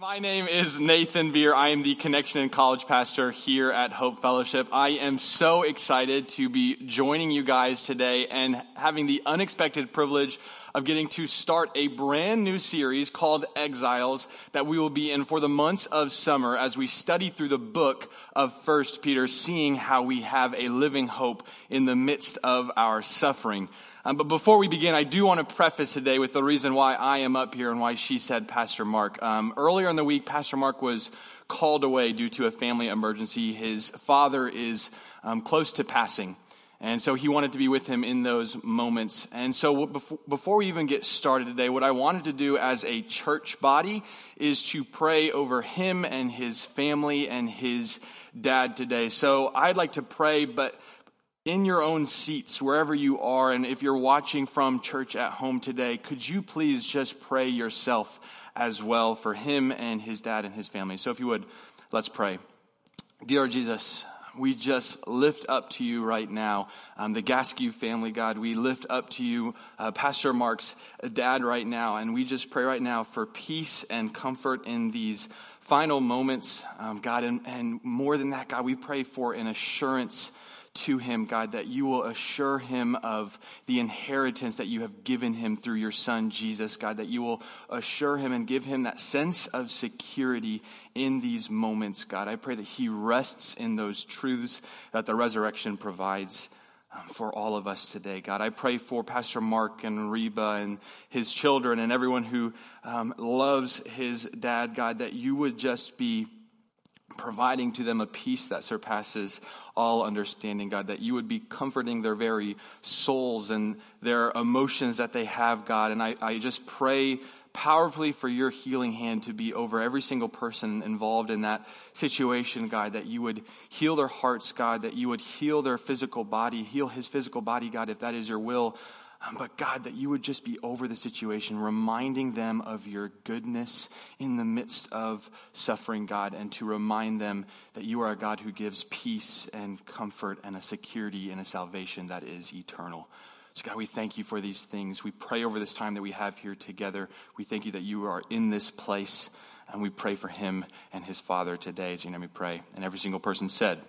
My name is Nathan Beer. I am the Connection and College Pastor here at Hope Fellowship. I am so excited to be joining you guys today and having the unexpected privilege of getting to start a brand new series called Exiles that we will be in for the months of summer as we study through the book of 1 Peter, seeing how we have a living hope in the midst of our suffering. But before we begin, I do want to preface today with the reason why I am up here and why she said Pastor Mark. Earlier in the week, Pastor Mark was called away due to a family emergency. His father is close to passing. And so he wanted to be with him in those moments. And so before we even get started today, what I wanted to do as a church body is to pray over him and his family and his dad today. So I'd like to pray, but in your own seats, wherever you are, and if you're watching from church at home today, could you please just pray yourself as well for him and his dad and his family? So if you would, let's pray. Dear Jesus, we just lift up to you right now, the Gasque family, God. We lift up to you, Pastor Mark's dad right now, and we just pray right now for peace and comfort in these final moments, God. And more than that, God, we pray for an assurance to him, God, that you will assure him of the inheritance that you have given him through your son, Jesus, God, that you will assure him and give him that sense of security in these moments, God. I pray that he rests in those truths that the resurrection provides for all of us today, God. I pray for Pastor Mark and Reba and his children and everyone who loves his dad, God, that you would just be providing to them a peace that surpasses all understanding, God, that you would be comforting their very souls and their emotions that they have, God. And I just pray powerfully for your healing hand to be over every single person involved in that situation, God, that you would heal their hearts, God, that you would heal their physical body, heal his physical body, God, if that is your will. But God, that you would just be over the situation, reminding them of your goodness in the midst of suffering, God, and to remind them that you are a God who gives peace and comfort and a security and a salvation that is eternal. So God, we thank you for these things. We pray over this time that we have here together. We thank you that you are in this place, and we pray for him and his father today. As you know, we pray. And every single person said,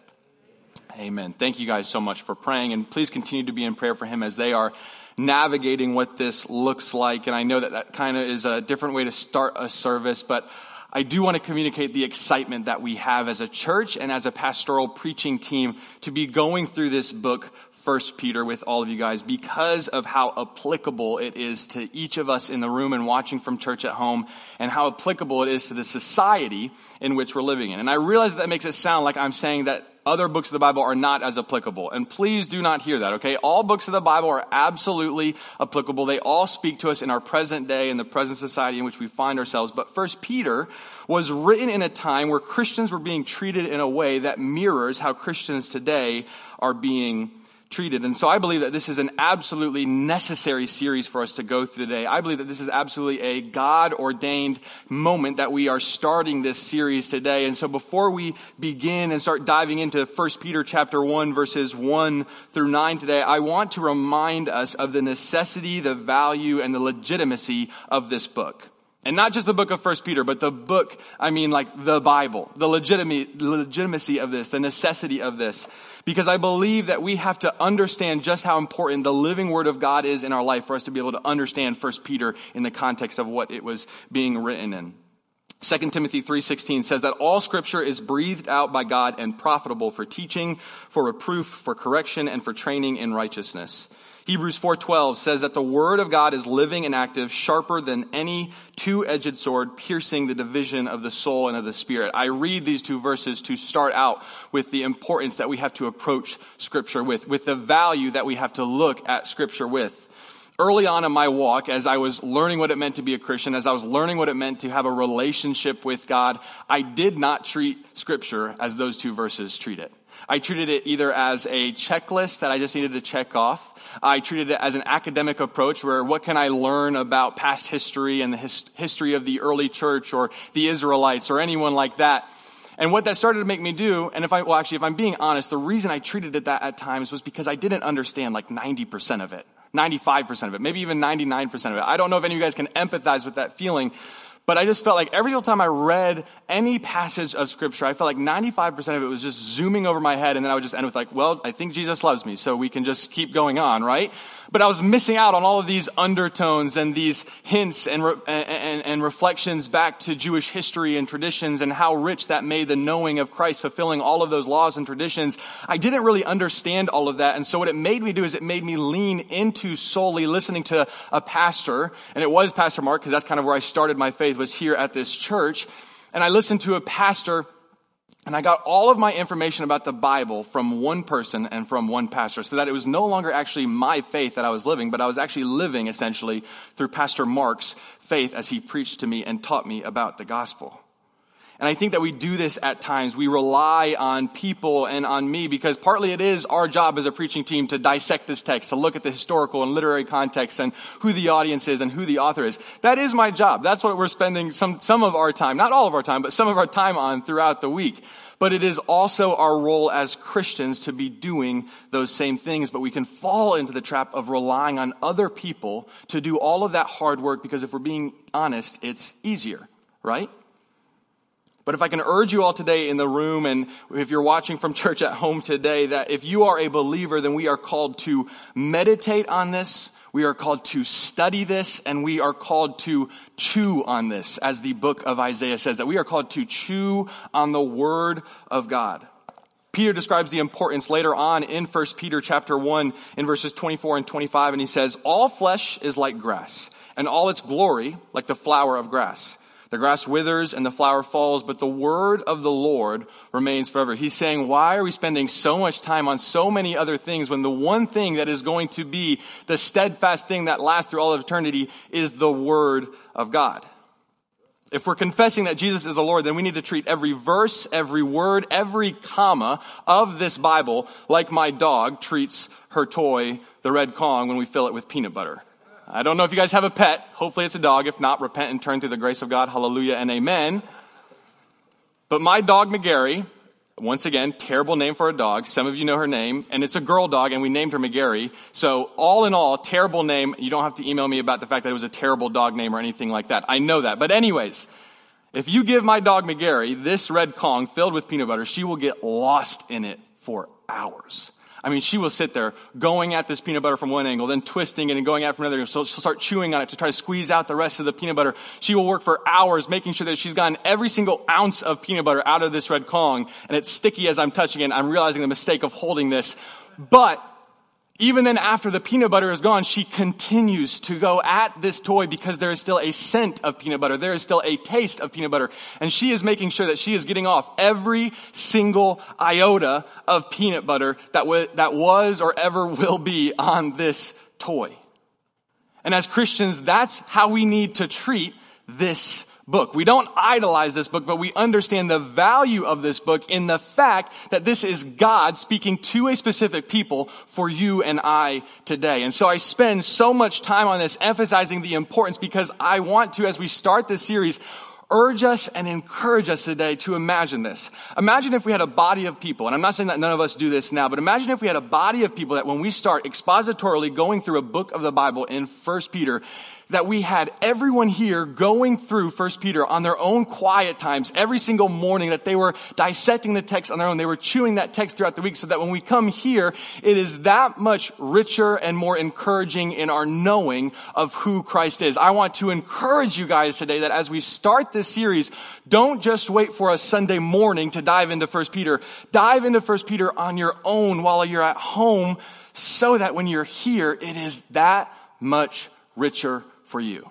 Amen. Thank you guys so much for praying, and please continue to be in prayer for him as they are navigating what this looks like. And I know that that kind of is a different way to start a service, but I do want to communicate the excitement that we have as a church and as a pastoral preaching team to be going through this book, 1 Peter, with all of you guys, because of how applicable it is to each of us in the room and watching from church at home, and how applicable it is to the society in which we're living in. And I realize that makes it sound like I'm saying that other books of the Bible are not as applicable. And please do not hear that, okay? All books of the Bible are absolutely applicable. They all speak to us in our present day, in the present society in which we find ourselves. But 1 Peter was written in a time where Christians were being treated in a way that mirrors how Christians today are being treated. And so I believe that this is an absolutely necessary series for us to go through today. I believe that this is absolutely a God-ordained moment that we are starting this series today. And so before we begin and start diving into 1 Peter chapter 1, verses 1 through 9 today, I want to remind us of the necessity, the value, and the legitimacy of this book. And not just the book of 1 Peter, but the book, I mean like the Bible, the legitimacy of this, the necessity of this. Because I believe that we have to understand just how important the living word of God is in our life for us to be able to understand 1 Peter in the context of what it was being written in. 2 Timothy 3:16 says that all scripture is breathed out by God and profitable for teaching, for reproof, for correction, and for training in righteousness. Hebrews 4:12 says that the word of God is living and active, sharper than any two-edged sword, piercing the division of the soul and of the spirit. I read these two verses to start out with the importance that we have to approach scripture with the value that we have to look at scripture with. Early on in my walk, as I was learning what it meant to be a Christian, as I was learning what it meant to have a relationship with God, I did not treat Scripture as those two verses treat it. I treated it either as a checklist that I just needed to check off. I treated it as an academic approach where what can I learn about past history and the history of the early church or the Israelites or anyone like that. And what that started to make me do, and if I'm being honest, the reason I treated it that at times was because I didn't understand like 90% of it. 95% of it, maybe even 99% of it. I don't know if any of you guys can empathize with that feeling, But I just felt like every single time I read any passage of Scripture, I felt like 95% of it was just zooming over my head, and then I would just end with like, well, I think Jesus loves me, so we can just keep going on, right? But I was missing out on all of these undertones and these hints and reflections back to Jewish history and traditions and how rich that made the knowing of Christ, fulfilling all of those laws and traditions. I didn't really understand all of that, and so what it made me do is it made me lean into solely listening to a pastor, and it was Pastor Mark, because that's kind of where I started my faith, was here at this church. And I listened to a pastor, and I got all of my information about the Bible from one person and from one pastor, so that it was no longer actually my faith that I was living, but I was actually living essentially through Pastor Mark's faith as he preached to me and taught me about the gospel. And I think that we do this at times. We rely on people and on me, because partly it is our job as a preaching team to dissect this text, to look at the historical and literary context and who the audience is and who the author is. That is my job. That's what we're spending some of our time, not all of our time, but some of our time on throughout the week. But it is also our role as Christians to be doing those same things. But we can fall into the trap of relying on other people to do all of that hard work, because if we're being honest, it's easier, right? But if I can urge you all today in the room, and if you're watching from church at home today, that if you are a believer, then we are called to meditate on this, we are called to study this, and we are called to chew on this, as the book of Isaiah says, that we are called to chew on the word of God. Peter describes the importance later on in 1 Peter chapter 1 in verses 24 and 25, and he says, "All flesh is like grass, and all its glory like the flower of grass. The grass withers and the flower falls, but the word of the Lord remains forever." He's saying, why are we spending so much time on so many other things when the one thing that is going to be the steadfast thing that lasts through all of eternity is the word of God? If we're confessing that Jesus is the Lord, then we need to treat every verse, every word, every comma of this Bible like my dog treats her toy, the Red Kong, when we fill it with peanut butter. I don't know if you guys have a pet. Hopefully it's a dog. If not, repent and turn through the grace of God. Hallelujah and amen. But my dog, McGarry, once again, terrible name for a dog. Some of you know her name. And it's a girl dog, and we named her McGarry. So all in all, terrible name. You don't have to email me about the fact that it was a terrible dog name or anything like that. I know that. But anyways, if you give my dog, McGarry, this Red Kong filled with peanut butter, she will get lost in it for hours. I mean, she will sit there going at this peanut butter from one angle, then twisting it and going at it from another angle. So she'll start chewing on it to try to squeeze out the rest of the peanut butter. She will work for hours making sure that she's gotten every single ounce of peanut butter out of this Red Kong. And it's sticky as I'm touching it. I'm realizing the mistake of holding this. But even then, after the peanut butter is gone, she continues to go at this toy, because there is still a scent of peanut butter. There is still a taste of peanut butter. And she is making sure that she is getting off every single iota of peanut butter that was or ever will be on this toy. And as Christians, that's how we need to treat this book. We don't idolize this book, but we understand the value of this book in the fact that this is God speaking to a specific people for you and I today. And so I spend so much time on this, emphasizing the importance, because I want to, as we start this series, urge us and encourage us today to imagine this. Imagine if we had a body of people, and I'm not saying that none of us do this now, but imagine if we had a body of people that when we start expositorily going through a book of the Bible in 1 Peter, that we had everyone here going through 1 Peter on their own quiet times every single morning, that they were dissecting the text on their own. They were chewing that text throughout the week, so that when we come here, it is that much richer and more encouraging in our knowing of who Christ is. I want to encourage you guys today that as we start this series, don't just wait for a Sunday morning to dive into 1 Peter. Dive into 1 Peter on your own while you're at home, so that when you're here, it is that much richer for you.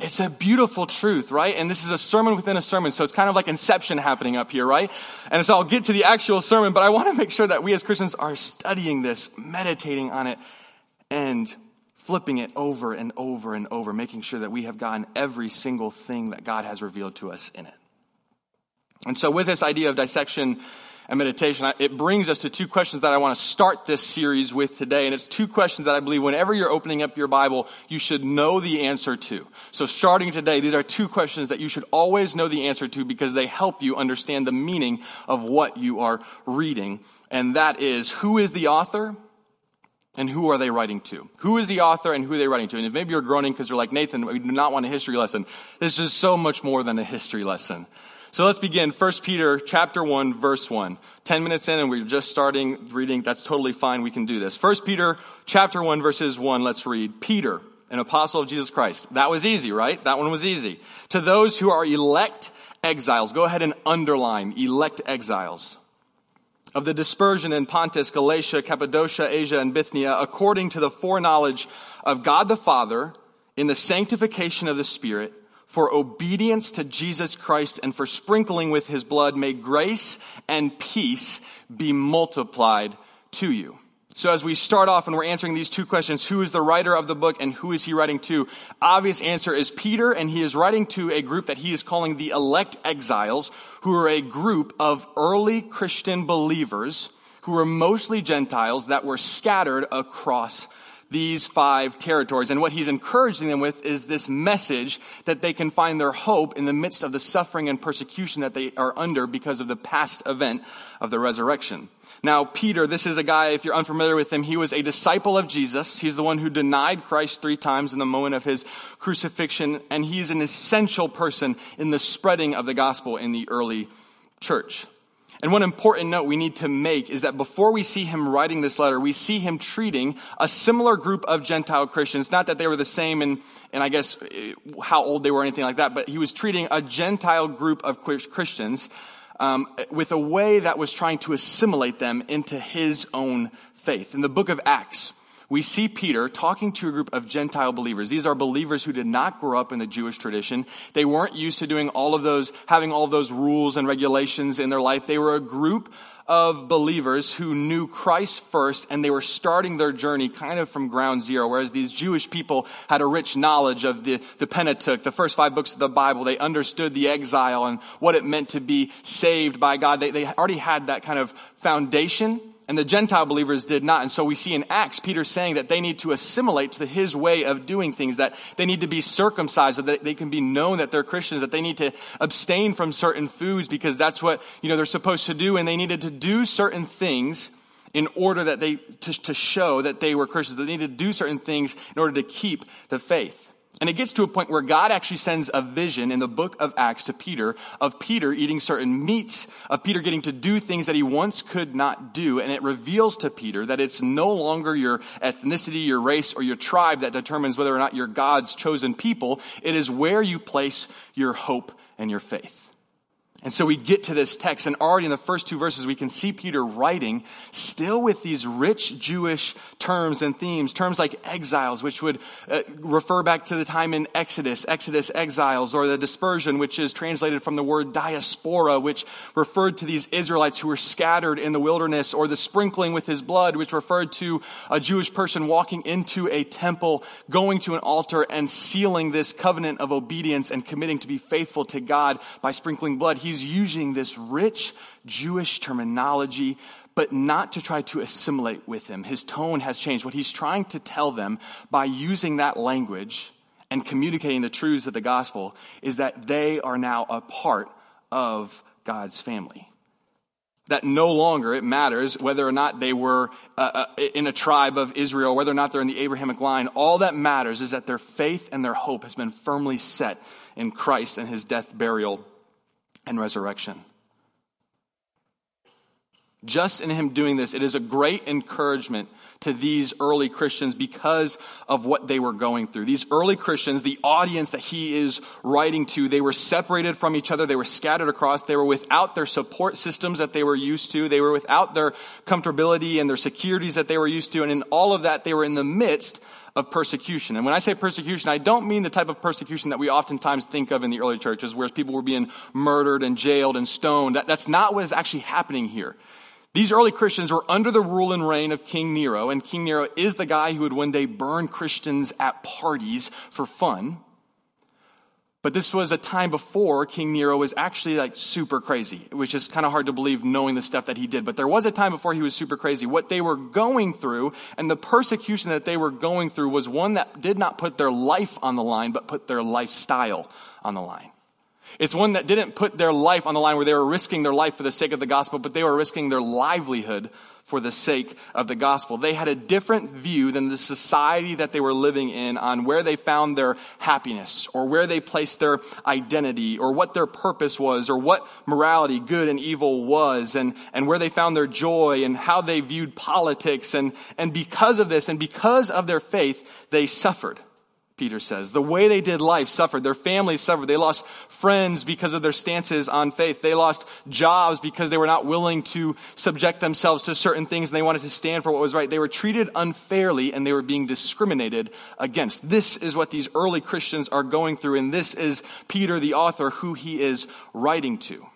It's a beautiful truth, right? And this is a sermon within a sermon, so it's kind of like Inception happening up here, right? And so I'll get to the actual sermon, but I want to make sure that we as Christians are studying this, meditating on it, and flipping it over and over and over, making sure that we have gotten every single thing that God has revealed to us in it. And so with this idea of dissection and meditation, it brings us to two questions that I want to start this series with today. And it's two questions that I believe whenever you're opening up your Bible, you should know the answer to. So starting today, these are two questions that you should always know the answer to, because they help you understand the meaning of what you are reading. And that is, who is the author? And who are they writing to? Who is the author and who are they writing to? And if maybe you're groaning because you're like, Nathan, we do not want a history lesson. This is so much more than a history lesson. So let's begin 1 Peter chapter 1, verse 1. 10 minutes in and we're just starting reading. That's totally fine. We can do this. 1 Peter chapter 1, verses 1. Let's read. Peter, an apostle of Jesus Christ. That was easy, right? That one was easy. To those who are elect exiles. Go ahead and underline elect exiles. Of the dispersion in Pontus, Galatia, Cappadocia, Asia, and Bithynia, according to the foreknowledge of God the Father, in the sanctification of the Spirit, for obedience to Jesus Christ and for sprinkling with his blood, may grace and peace be multiplied to you. So as we start off and we're answering these two questions, who is the writer of the book and who is he writing to? Obvious answer is Peter, and he is writing to a group that he is calling the elect exiles, who are a group of early Christian believers who were mostly Gentiles that were scattered across these five territories. And what he's encouraging them with is this message that they can find their hope in the midst of the suffering and persecution that they are under because of the past event of the resurrection. Now, Peter, this is a guy, if you're unfamiliar with him, he was a disciple of Jesus. He's the one who denied Christ 3 times in the moment of his crucifixion, and he's an essential person in the spreading of the gospel in the early church. And one important note we need to make is that before we see him writing this letter, we see him treating a similar group of Gentile Christians. Not that they were the same and I guess how old they were or anything like that, but he was treating a Gentile group of Christians with a way that was trying to assimilate them into his own faith. In the book of Acts, we see Peter talking to a group of Gentile believers. These are believers who did not grow up in the Jewish tradition. They weren't used to doing all of those, having all of those rules and regulations in their life. They were a group of believers who knew Christ first, and they were starting their journey kind of from ground zero, whereas these Jewish people had a rich knowledge of the Pentateuch, the first 5 books of the Bible. They understood the exile and what it meant to be saved by God. They already had that kind of foundation. And the Gentile believers did not. And so we see in Acts, Peter saying that they need to assimilate to his way of doing things, that they need to be circumcised, that they can be known that they're Christians, that they need to abstain from certain foods because that's what, they're supposed to do. And they needed to do certain things in order that to show that they were Christians. They needed to do certain things in order to keep the faith. And it gets to a point where God actually sends a vision in the book of Acts to Peter, of Peter eating certain meats, of Peter getting to do things that he once could not do. And it reveals to Peter that it's no longer your ethnicity, your race, or your tribe that determines whether or not you're God's chosen people. It is where you place your hope and your faith. And so we get to this text, and already in the first 2 verses, we can see Peter writing still with these rich Jewish terms and themes, terms like exiles, which would refer back to the time in Exodus exiles, or the dispersion, which is translated from the word diaspora, which referred to these Israelites who were scattered in the wilderness, or the sprinkling with his blood, which referred to a Jewish person walking into a temple, going to an altar, and sealing this covenant of obedience and committing to be faithful to God by sprinkling blood. He's using this rich Jewish terminology, but not to try to assimilate with them. His tone has changed. What he's trying to tell them by using that language and communicating the truths of the gospel is that they are now a part of God's family. That no longer it matters whether or not they were in a tribe of Israel, whether or not they're in the Abrahamic line. All that matters is that their faith and their hope has been firmly set in Christ and his death, burial, and resurrection. Just in him doing this, it is a great encouragement to these early Christians because of what they were going through. These early Christians, the audience that he is writing to, they were separated from each other. They were scattered across. They were without their support systems that they were used to. They were without their comfortability and their securities that they were used to. And in all of that, they were in the midst of persecution. And when I say persecution, I don't mean the type of persecution that we oftentimes think of in the early churches, where people were being murdered and jailed and stoned. That's not what is actually happening here. These early Christians were under the rule and reign of King Nero, and King Nero is the guy who would one day burn Christians at parties for fun. But this was a time before King Nero was actually like super crazy, which is kind of hard to believe knowing the stuff that he did. But there was a time before he was super crazy. What they were going through and the persecution that they were going through was one that did not put their life on the line, but put their lifestyle on the line. It's one that didn't put their life on the line where they were risking their life for the sake of the gospel, but they were risking their livelihood for the sake of the gospel. They had a different view than the society that they were living in on where they found their happiness or where they placed their identity or what their purpose was or what morality, good and evil was, and where they found their joy and how they viewed politics. And because of this and because of their faith, they suffered. Peter says, the way they did life suffered. Their families suffered. They lost friends because of their stances on faith. They lost jobs because they were not willing to subject themselves to certain things and they wanted to stand for what was right. They were treated unfairly and they were being discriminated against. This is what these early Christians are going through, and this is Peter, the author, who he is writing to.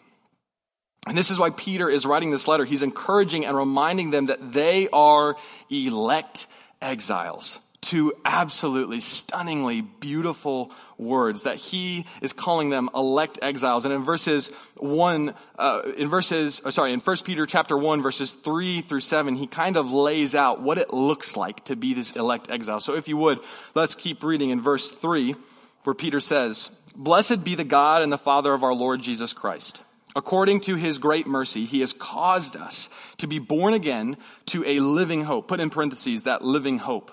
And this is why Peter is writing this letter. He's encouraging and reminding them that they are elect exiles. Two absolutely stunningly beautiful words that he is calling them elect exiles. And in in 1 Peter chapter 1 verses 3 through 7, he kind of lays out what it looks like to be this elect exile. So if you would, let's keep reading in verse 3 where Peter says, "Blessed be the God and the Father of our Lord Jesus Christ. According to his great mercy, he has caused us to be born again to a living hope." Put in parentheses that living hope.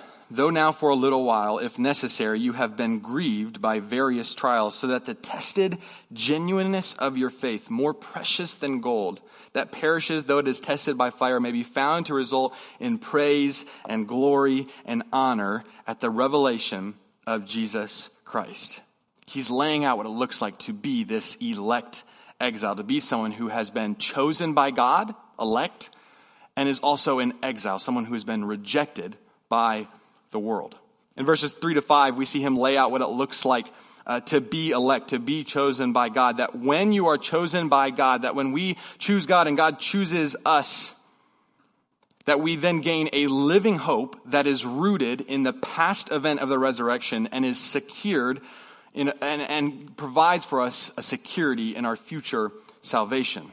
though now for a little while, if necessary, you have been grieved by various trials, so that the tested genuineness of your faith, more precious than gold, that perishes though it is tested by fire, may be found to result in praise and glory and honor at the revelation of Jesus Christ." He's laying out what it looks like to be this elect exile, to be someone who has been chosen by God, elect, and is also in exile, someone who has been rejected by the world. In verses 3 to 5, we see him lay out what it looks like to be elect, to be chosen by God, that when you are chosen by God, that when we choose God and God chooses us, that we then gain a living hope that is rooted in the past event of the resurrection and is secured in, and provides for us a security in our future salvation.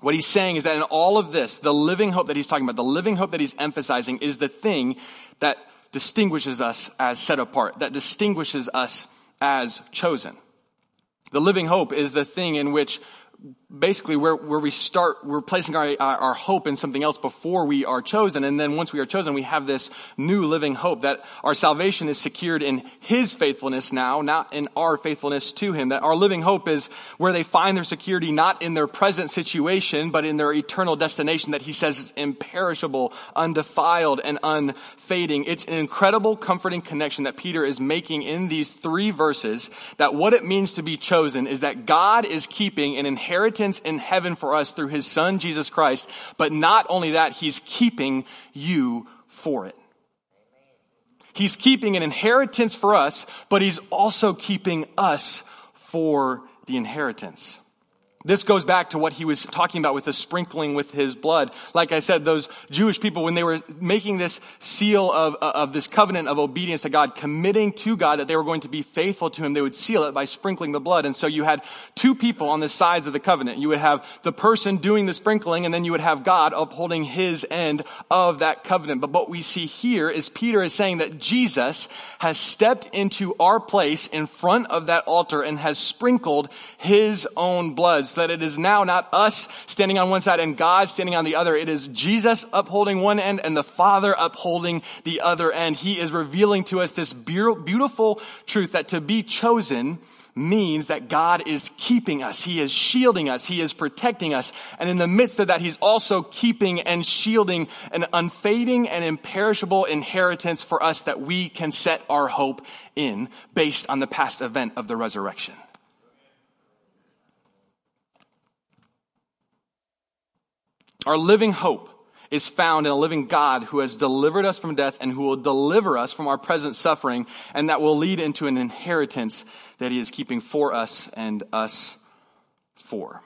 What he's saying is that in all of this, the living hope that he's talking about, the living hope that he's emphasizing is the thing that distinguishes us as set apart, that distinguishes us as chosen. The living hope is the thing in which basically where we start, we're placing our hope in something else before we are chosen. And then once we are chosen, we have this new living hope that our salvation is secured in his faithfulness now, not in our faithfulness to him. That our living hope is where they find their security, not in their present situation, but in their eternal destination that he says is imperishable, undefiled, and unfading. It's an incredible, comforting connection that Peter is making in these three verses, that what it means to be chosen is that God is keeping an inheritance in heaven for us through his son, Jesus Christ. But not only that, he's keeping you for it. He's keeping an inheritance for us, but he's also keeping us for the inheritance. This goes back to what he was talking about with the sprinkling with his blood. Like I said, those Jewish people, when they were making this seal of this covenant of obedience to God, committing to God that they were going to be faithful to him, they would seal it by sprinkling the blood. And so you had two people on the sides of the covenant. You would have the person doing the sprinkling, and then you would have God upholding his end of that covenant. But what we see here is Peter is saying that Jesus has stepped into our place in front of that altar and has sprinkled his own blood. So that it is now not us standing on one side and God standing on the other. It is Jesus upholding one end and the Father upholding the other end. He is revealing to us this beautiful truth that to be chosen means that God is keeping us. He is shielding us. He is protecting us. And in the midst of that, he's also keeping and shielding an unfading and imperishable inheritance for us that we can set our hope in based on the past event of the resurrection. Our living hope is found in a living God who has delivered us from death and who will deliver us from our present suffering, and that will lead into an inheritance that he is keeping for us and us for.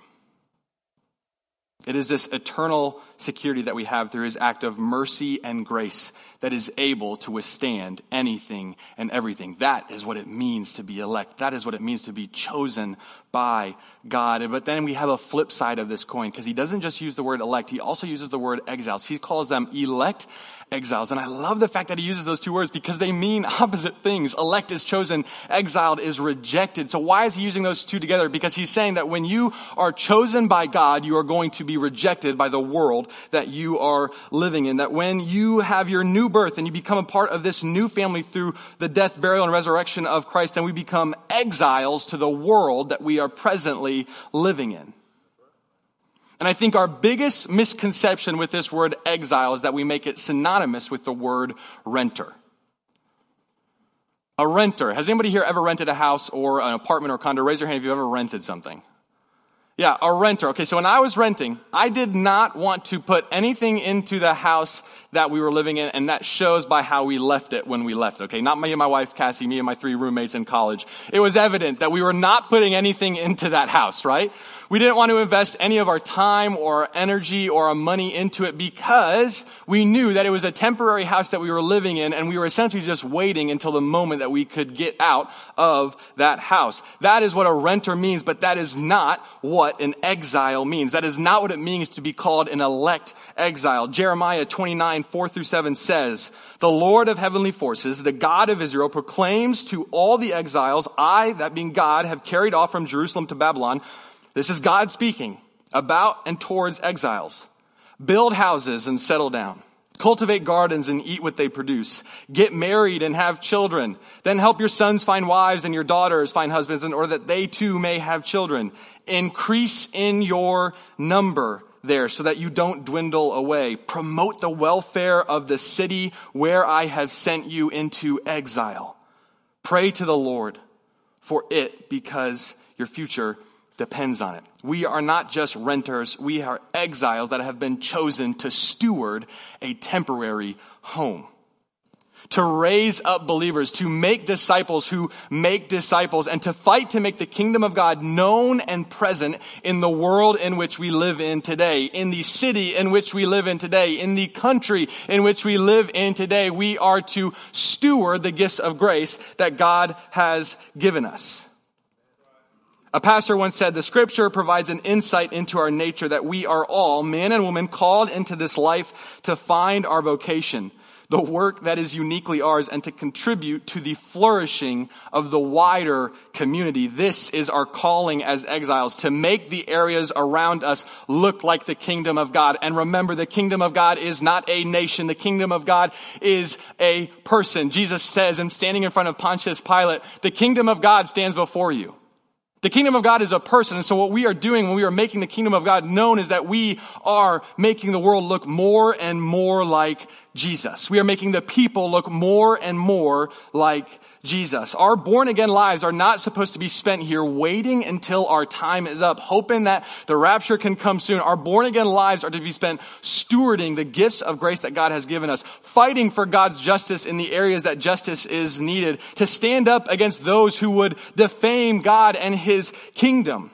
It is this eternal security that we have through his act of mercy and grace that is able to withstand anything and everything. That is what it means to be elect. That is what it means to be chosen by God. But then we have a flip side of this coin, because he doesn't just use the word elect. He also uses the word exiles. He calls them elect exiles. And I love the fact that he uses those two words because they mean opposite things. Elect is chosen. Exiled is rejected. So why is he using those two together? Because he's saying that when you are chosen by God, you are going to be rejected by the world that you are living in. That when you have your new birth and you become a part of this new family through the death, burial, and resurrection of Christ, then we become exiles to the world that we are presently living in. And I think our biggest misconception with this word exile is that we make it synonymous with the word renter. A renter. Has anybody here ever rented a house or an apartment or condo? Raise your hand if you've ever rented something. Yeah, a renter. Okay, so when I was renting, I did not want to put anything into the house that we were living in, and that shows by how we left it when we left it. Okay, not me and my wife, Cassie, me and my three roommates in college. It was evident that we were not putting anything into that house, right? We didn't want to invest any of our time or our energy or our money into it because we knew that it was a temporary house that we were living in, and we were essentially just waiting until the moment that we could get out of that house. That is what a renter means, but that is not what an exile means. That is not what it means to be called an elect exile. Jeremiah 29:4-7 says, "The Lord of heavenly forces, the God of Israel, proclaims to all the exiles, I, that being God, have carried off from Jerusalem to Babylon." This is God speaking about and towards exiles. "Build houses and settle down. Cultivate gardens and eat what they produce. Get married and have children. Then help your sons find wives and your daughters find husbands, in order that they too may have children. Increase in your number there so that you don't dwindle away. Promote the welfare of the city where I have sent you into exile. Pray to the Lord for it, because your future depends on it." We are not just renters. We are exiles that have been chosen to steward a temporary home, to raise up believers, to make disciples who make disciples, and to fight to make the kingdom of God known and present in the world in which we live in today, in the city in which we live in today, in the country in which we live in today. We are to steward the gifts of grace that God has given us. A pastor once said, "The scripture provides an insight into our nature, that we are all, men and women, called into this life to find our vocation, the work that is uniquely ours, and to contribute to the flourishing of the wider community." This is our calling as exiles, to make the areas around us look like the kingdom of God. And remember, the kingdom of God is not a nation. The kingdom of God is a person. Jesus says, "I'm standing in front of Pontius Pilate, the kingdom of God stands before you." The kingdom of God is a person. And so what we are doing when we are making the kingdom of God known is that we are making the world look more and more like Jesus. We are making the people look more and more like Jesus. Our born-again lives are not supposed to be spent here waiting until our time is up, hoping that the rapture can come soon. Our born-again lives are to be spent stewarding the gifts of grace that God has given us, fighting for God's justice in the areas that justice is needed, to stand up against those who would defame God and his kingdom.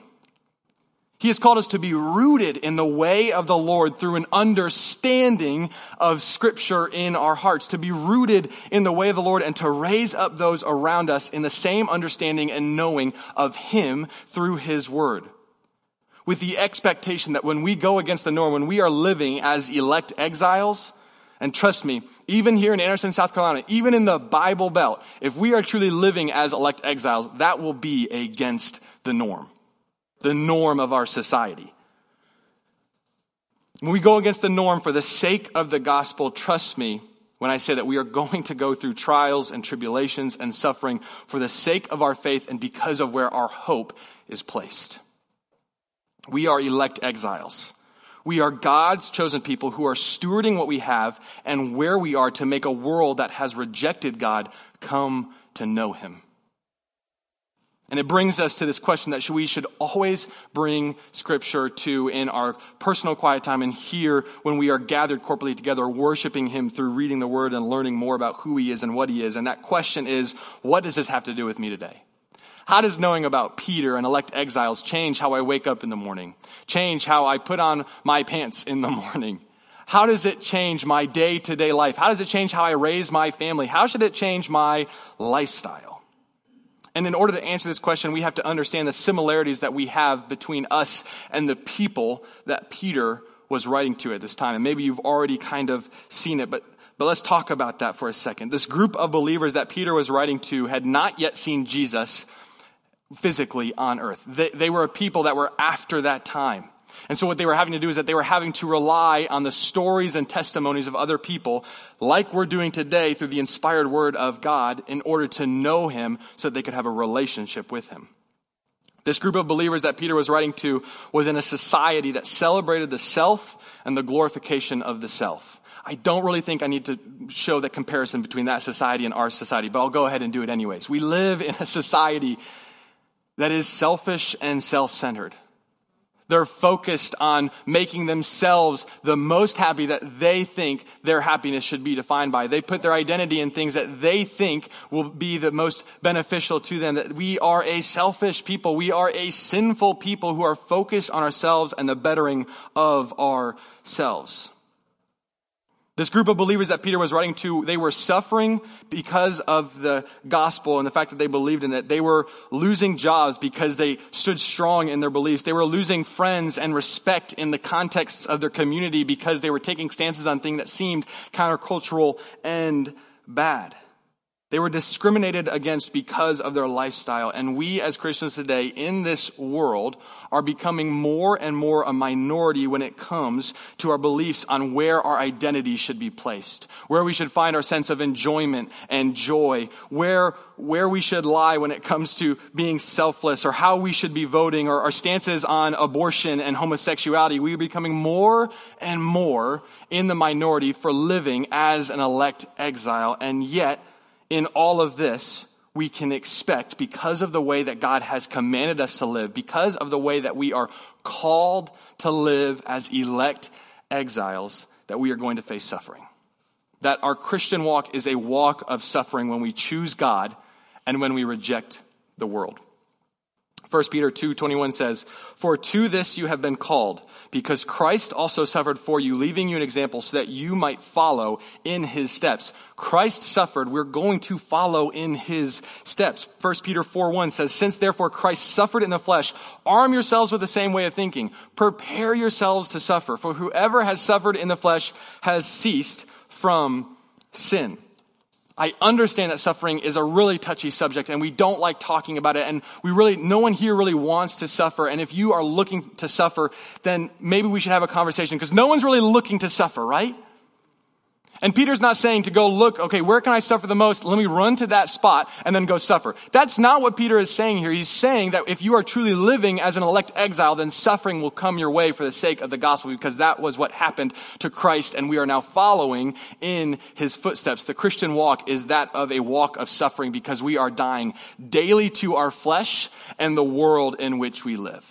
He has called us to be rooted in the way of the Lord through an understanding of Scripture in our hearts, to be rooted in the way of the Lord and to raise up those around us in the same understanding and knowing of him through his word, with the expectation that when we go against the norm, when we are living as elect exiles, and trust me, even here in Anderson, South Carolina, even in the Bible Belt, if we are truly living as elect exiles, that will be against the norm. The norm of our society. When we go against the norm for the sake of the gospel, trust me when I say that we are going to go through trials and tribulations and suffering for the sake of our faith and because of where our hope is placed. We are elect exiles. We are God's chosen people who are stewarding what we have and where we are to make a world that has rejected God come to know him. And it brings us to this question that we should always bring Scripture to in our personal quiet time and here when we are gathered corporately together, worshiping him through reading the word and learning more about who he is and what he is. And that question is, what does this have to do with me today? How does knowing about Peter and elect exiles change how I wake up in the morning? Change how I put on my pants in the morning? How does it change my day-to-day life? How does it change how I raise my family? How should it change my lifestyle? And in order to answer this question, we have to understand the similarities that we have between us and the people that Peter was writing to at this time. And maybe you've already kind of seen it, but let's talk about that for a second. This group of believers that Peter was writing to had not yet seen Jesus physically on earth. They were a people that were after that time. And so what they were having to do is that they were having to rely on the stories and testimonies of other people, like we're doing today through the inspired word of God, in order to know him so that they could have a relationship with him. This group of believers that Peter was writing to was in a society that celebrated the self and the glorification of the self. I don't really think I need to show the comparison between that society and our society, but I'll go ahead and do it anyways. We live in a society that is selfish and self-centered. They're focused on making themselves the most happy that they think their happiness should be defined by. They put their identity in things that they think will be the most beneficial to them. That we are a selfish people. We are a sinful people who are focused on ourselves and the bettering of ourselves. This group of believers that Peter was writing to, they were suffering because of the gospel and the fact that they believed in it. They were losing jobs because they stood strong in their beliefs. They were losing friends and respect in the contexts of their community because they were taking stances on things that seemed countercultural and bad. They were discriminated against because of their lifestyle. And we as Christians today in this world are becoming more and more a minority when it comes to our beliefs on where our identity should be placed, where we should find our sense of enjoyment and joy, where we should lie when it comes to being selfless, or how we should be voting, or our stances on abortion and homosexuality. We are becoming more and more in the minority for living as an elect exile. And yet, in all of this, we can expect, because of the way that God has commanded us to live, because of the way that we are called to live as elect exiles, that we are going to face suffering. That our Christian walk is a walk of suffering when we choose God and when we reject the world. 1 Peter 2:21 says, "For to this you have been called, because Christ also suffered for you, leaving you an example so that you might follow in his steps." Christ suffered. We're going to follow in his steps. 1 Peter 4:1 says, "Since therefore Christ suffered in the flesh, arm yourselves with the same way of thinking. Prepare yourselves to suffer. For whoever has suffered in the flesh has ceased from sin." I understand that suffering is a really touchy subject and we don't like talking about it, and no one here really wants to suffer. And if you are looking to suffer, then maybe we should have a conversation, because no one's really looking to suffer, right? And Peter's not saying to go look, okay, where can I suffer the most? Let me run to that spot and then go suffer. That's not what Peter is saying here. He's saying that if you are truly living as an elect exile, then suffering will come your way for the sake of the gospel, because that was what happened to Christ, and we are now following in his footsteps. The Christian walk is that of a walk of suffering, because we are dying daily to our flesh and the world in which we live.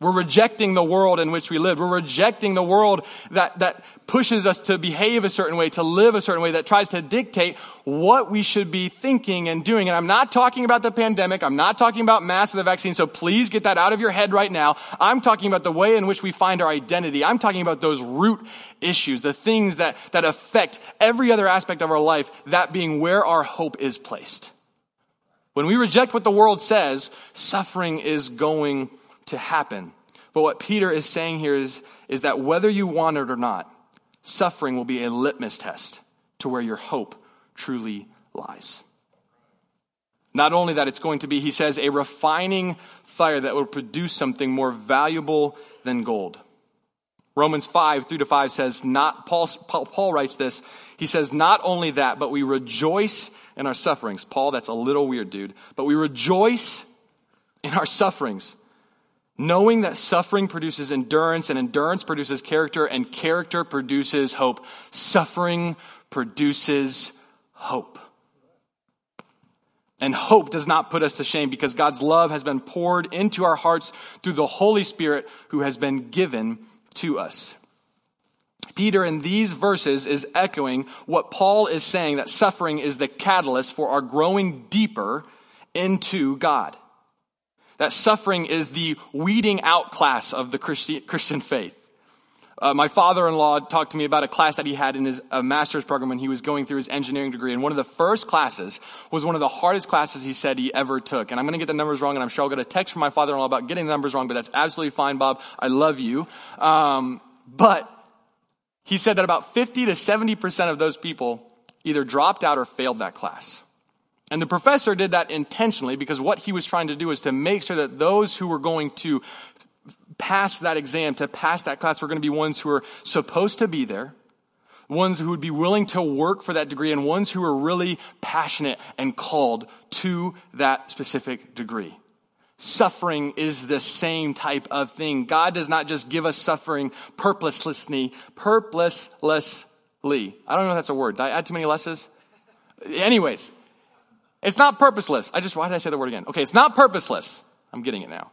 We're rejecting the world in which we live. We're rejecting the world that pushes us to behave a certain way, to live a certain way, that tries to dictate what we should be thinking and doing. And I'm not talking about the pandemic. I'm not talking about masks or the vaccine. So please get that out of your head right now. I'm talking about the way in which we find our identity. I'm talking about those root issues, the things that affect every other aspect of our life, that being where our hope is placed. When we reject what the world says, suffering is going to happen. But what Peter is saying here is that whether you want it or not, suffering will be a litmus test to where your hope truly lies. Not only that, it's going to be, he says, a refining fire that will produce something more valuable than gold. Romans 5:3-5 says, Paul writes this. He says, "Not only that, but we rejoice in our sufferings." Paul, that's a little weird, dude. But we rejoice in our sufferings, knowing that suffering produces endurance, and endurance produces character, and character produces hope. Suffering produces hope. And hope does not put us to shame, because God's love has been poured into our hearts through the Holy Spirit who has been given to us. Peter, in these verses, is echoing what Paul is saying, that suffering is the catalyst for our growing deeper into God. That suffering is the weeding out class of the Christian faith. My father-in-law talked to me about a class that he had in his master's program when he was going through his engineering degree. And one of the first classes was one of the hardest classes he said he ever took. And I'm going to get the numbers wrong, and I'm sure I'll get a text from my father-in-law about getting the numbers wrong, but that's absolutely fine, Bob. I love you. But he said that about 50 to 70% of those people either dropped out or failed that class. And the professor did that intentionally because what he was trying to do is to make sure that those who were going to pass that exam, to pass that class, were going to be ones who are supposed to be there, ones who would be willing to work for that degree, and ones who are really passionate and called to that specific degree. Suffering is the same type of thing. God does not just give us suffering purposelessly. I don't know if that's a word. Did I add too many lesses? Anyways, it's not purposeless. Why did I say the word again? Okay, it's not purposeless. I'm getting it now.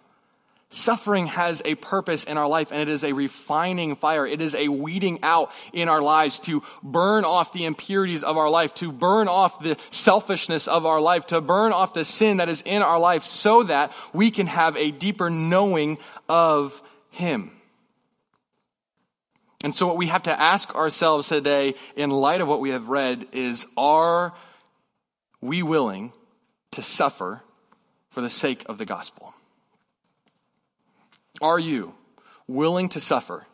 Suffering has a purpose in our life, and it is a refining fire. It is a weeding out in our lives to burn off the impurities of our life, to burn off the selfishness of our life, to burn off the sin that is in our life so that we can have a deeper knowing of Him. And so what we have to ask ourselves today in light of what we have read is, are we willing to suffer for the sake of the gospel? Are you willing to suffer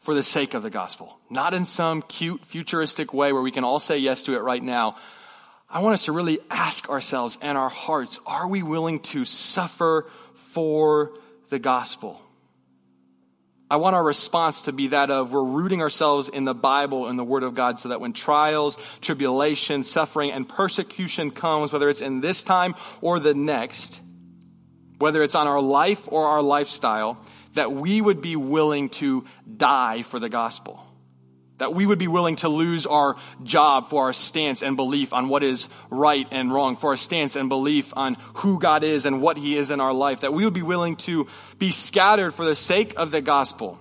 for the sake of the gospel? Not in some cute, futuristic way where we can all say yes to it right now. I want us to really ask ourselves and our hearts, are we willing to suffer for the gospel? I want our response to be that of, we're rooting ourselves in the Bible and the Word of God so that when trials, tribulation, suffering, and persecution comes, whether it's in this time or the next, whether it's on our life or our lifestyle, that we would be willing to die for the gospel. That we would be willing to lose our job for our stance and belief on what is right and wrong, for our stance and belief on who God is and what He is in our life. That we would be willing to be scattered for the sake of the gospel.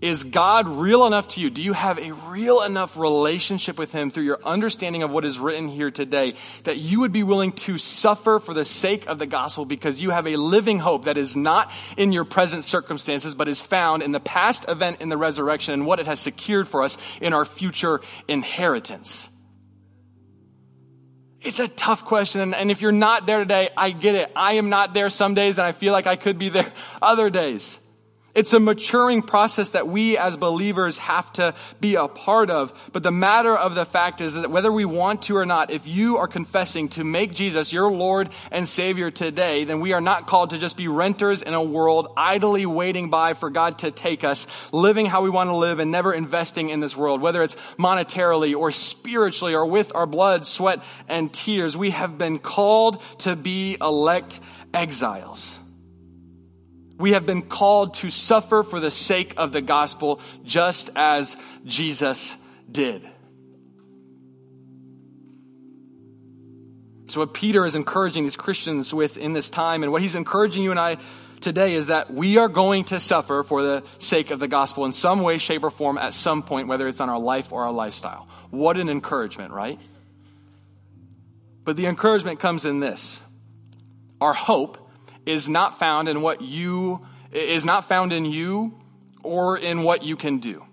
Is God real enough to you? Do you have a real enough relationship with Him through your understanding of what is written here today that you would be willing to suffer for the sake of the gospel because you have a living hope that is not in your present circumstances but is found in the past event in the resurrection and what it has secured for us in our future inheritance? It's a tough question, and if you're not there today, I get it. I am not there some days, and I feel like I could be there other days. It's a maturing process that we as believers have to be a part of. But the matter of the fact is that whether we want to or not, if you are confessing to make Jesus your Lord and Savior today, then we are not called to just be renters in a world idly waiting by for God to take us, living how we want to live and never investing in this world, whether it's monetarily or spiritually or with our blood, sweat, and tears. We have been called to be elect exiles. We have been called to suffer for the sake of the gospel, just as Jesus did. So what Peter is encouraging these Christians with in this time, and what he's encouraging you and I today, is that we are going to suffer for the sake of the gospel in some way, shape, or form at some point, whether it's on our life or our lifestyle. What an encouragement, right? But the encouragement comes in this. Our hope is not found in you or in what you can do.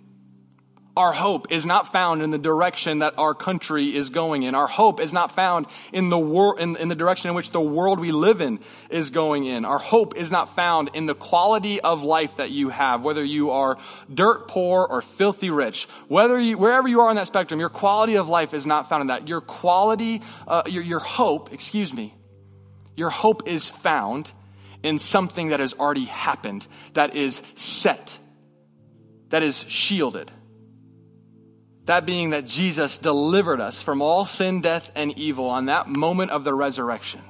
Our hope is not found in the direction that our country is going in. Our hope is not found in the direction in which the world we live in is going in. Our hope is not found in the quality of life that you have, whether you are dirt poor or filthy rich. Wherever you are on that spectrum, your quality of life is not found in that. Your hope is found in something that has already happened, that is set, that is shielded. That being that Jesus delivered us from all sin, death, and evil on that moment of the resurrection.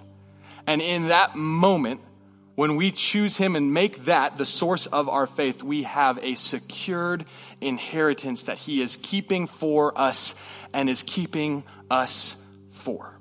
And in that moment, when we choose Him and make that the source of our faith, we have a secured inheritance that He is keeping for us and is keeping us for.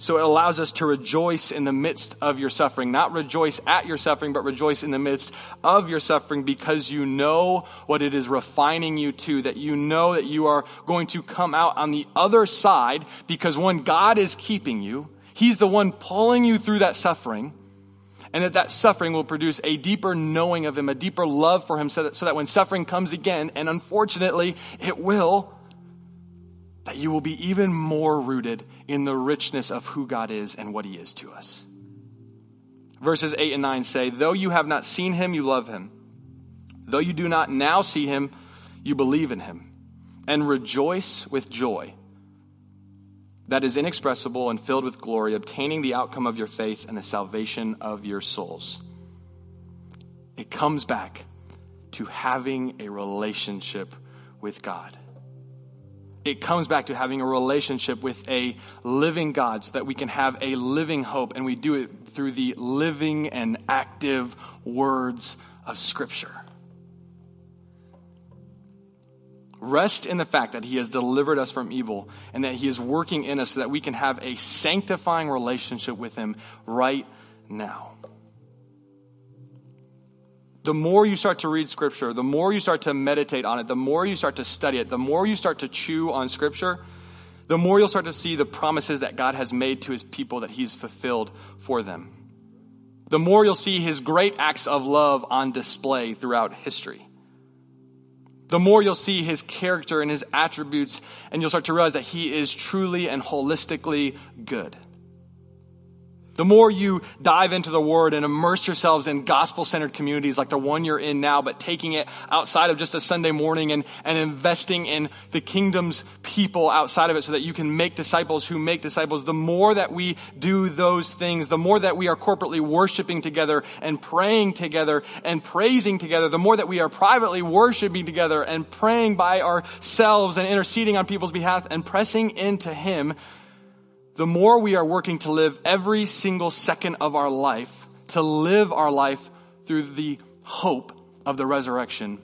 So it allows us to rejoice in the midst of your suffering, not rejoice at your suffering, but rejoice in the midst of your suffering, because you know what it is refining you to, that you know that you are going to come out on the other side, because one, God is keeping you. He's the one pulling you through that suffering, and that suffering will produce a deeper knowing of him, a deeper love for him, so that when suffering comes again, and unfortunately it will, that you will be even more rooted in the richness of who God is and what he is to us. Verses 8 and 9 say, though you have not seen him, you love him. Though you do not now see him, you believe in him and rejoice with joy that is inexpressible and filled with glory, obtaining the outcome of your faith and the salvation of your souls. It comes back to having a relationship with God. It comes back to having a relationship with a living God, so that we can have a living hope, and we do it through the living and active words of Scripture. Rest in the fact that he has delivered us from evil and that he is working in us so that we can have a sanctifying relationship with him right now. The more you start to read Scripture, the more you start to meditate on it, the more you start to study it, the more you start to chew on Scripture, the more you'll start to see the promises that God has made to his people that he's fulfilled for them. The more you'll see his great acts of love on display throughout history. The more you'll see his character and his attributes, and you'll start to realize that he is truly and holistically good. The more you dive into the Word and immerse yourselves in gospel-centered communities like the one you're in now, but taking it outside of just a Sunday morning and investing in the kingdom's people outside of it so that you can make disciples who make disciples, the more that we do those things, the more that we are corporately worshiping together and praying together and praising together, the more that we are privately worshiping together and praying by ourselves and interceding on people's behalf and pressing into him, the more we are working to live every single second of our life, to live our life through the hope of the resurrection,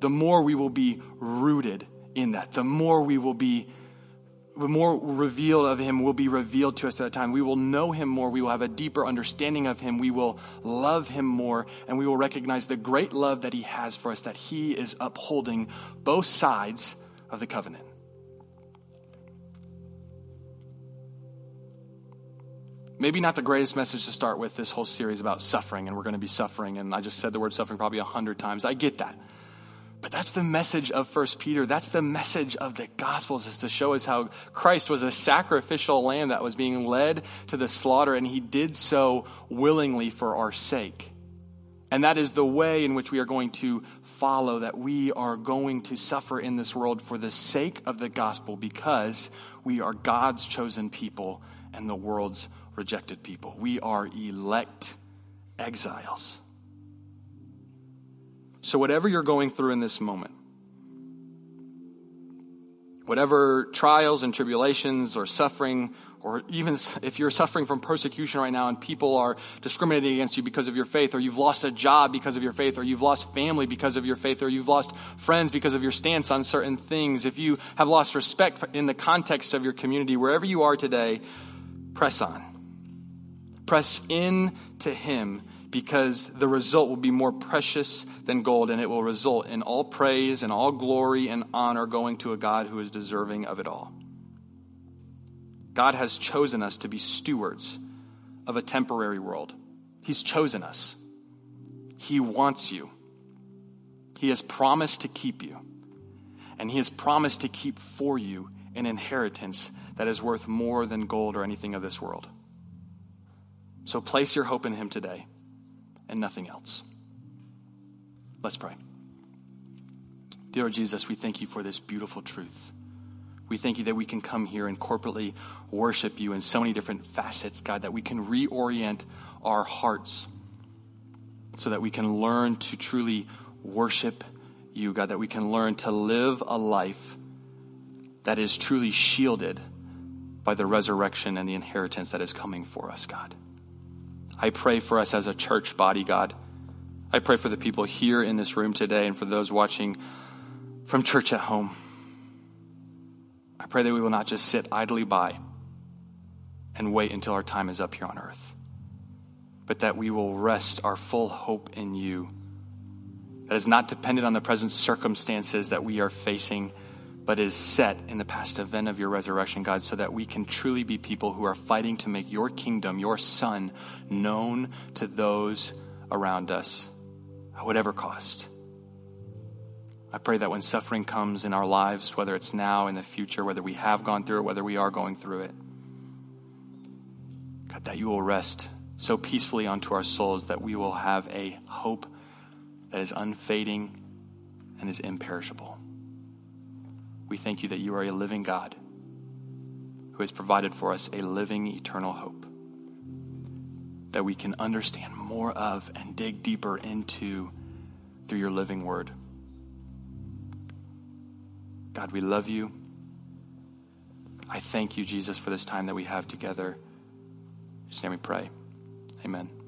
the more we will be rooted in that. The more revealed of him will be revealed to us at that time. We will know him more. We will have a deeper understanding of him. We will love him more, and we will recognize the great love that he has for us, that he is upholding both sides of the covenant. Maybe not the greatest message to start with this whole series about suffering, and we're going to be suffering, and I just said the word suffering probably 100 times. I get that. But that's the message of 1 Peter. That's the message of the Gospels, is to show us how Christ was a sacrificial lamb that was being led to the slaughter, and he did so willingly for our sake. And that is the way in which we are going to follow, that we are going to suffer in this world for the sake of the gospel, because we are God's chosen people and the world's rejected people. We are elect exiles. So whatever you're going through in this moment, whatever trials and tribulations or suffering, or even if you're suffering from persecution right now and people are discriminating against you because of your faith, or you've lost a job because of your faith, or you've lost family because of your faith, or you've lost friends because of your stance on certain things, if you have lost respect in the context of your community, wherever you are today, press on. Press in to him, because the result will be more precious than gold, and it will result in all praise and all glory and honor going to a God who is deserving of it all. God has chosen us to be stewards of a temporary world. He's chosen us. He wants you. He has promised to keep you, and he has promised to keep for you an inheritance that is worth more than gold or anything of this world. So place your hope in him today and nothing else. Let's pray. Dear Jesus, we thank you for this beautiful truth. We thank you that we can come here and corporately worship you in so many different facets, God, that we can reorient our hearts so that we can learn to truly worship you, God, that we can learn to live a life that is truly shielded by the resurrection and the inheritance that is coming for us, God. I pray for us as a church body, God. I pray for the people here in this room today and for those watching from church at home. I pray that we will not just sit idly by and wait until our time is up here on earth, but that we will rest our full hope in you. That is not dependent on the present circumstances that we are facing, but is set in the past event of your resurrection, God, so that we can truly be people who are fighting to make your kingdom, your son, known to those around us at whatever cost. I pray that when suffering comes in our lives, whether it's now, in the future, whether we have gone through it, whether we are going through it, God, that you will rest so peacefully onto our souls that we will have a hope that is unfading and is imperishable. We thank you that you are a living God who has provided for us a living, eternal hope that we can understand more of and dig deeper into through your living word. God, we love you. I thank you, Jesus, for this time that we have together. In your name we pray. Amen.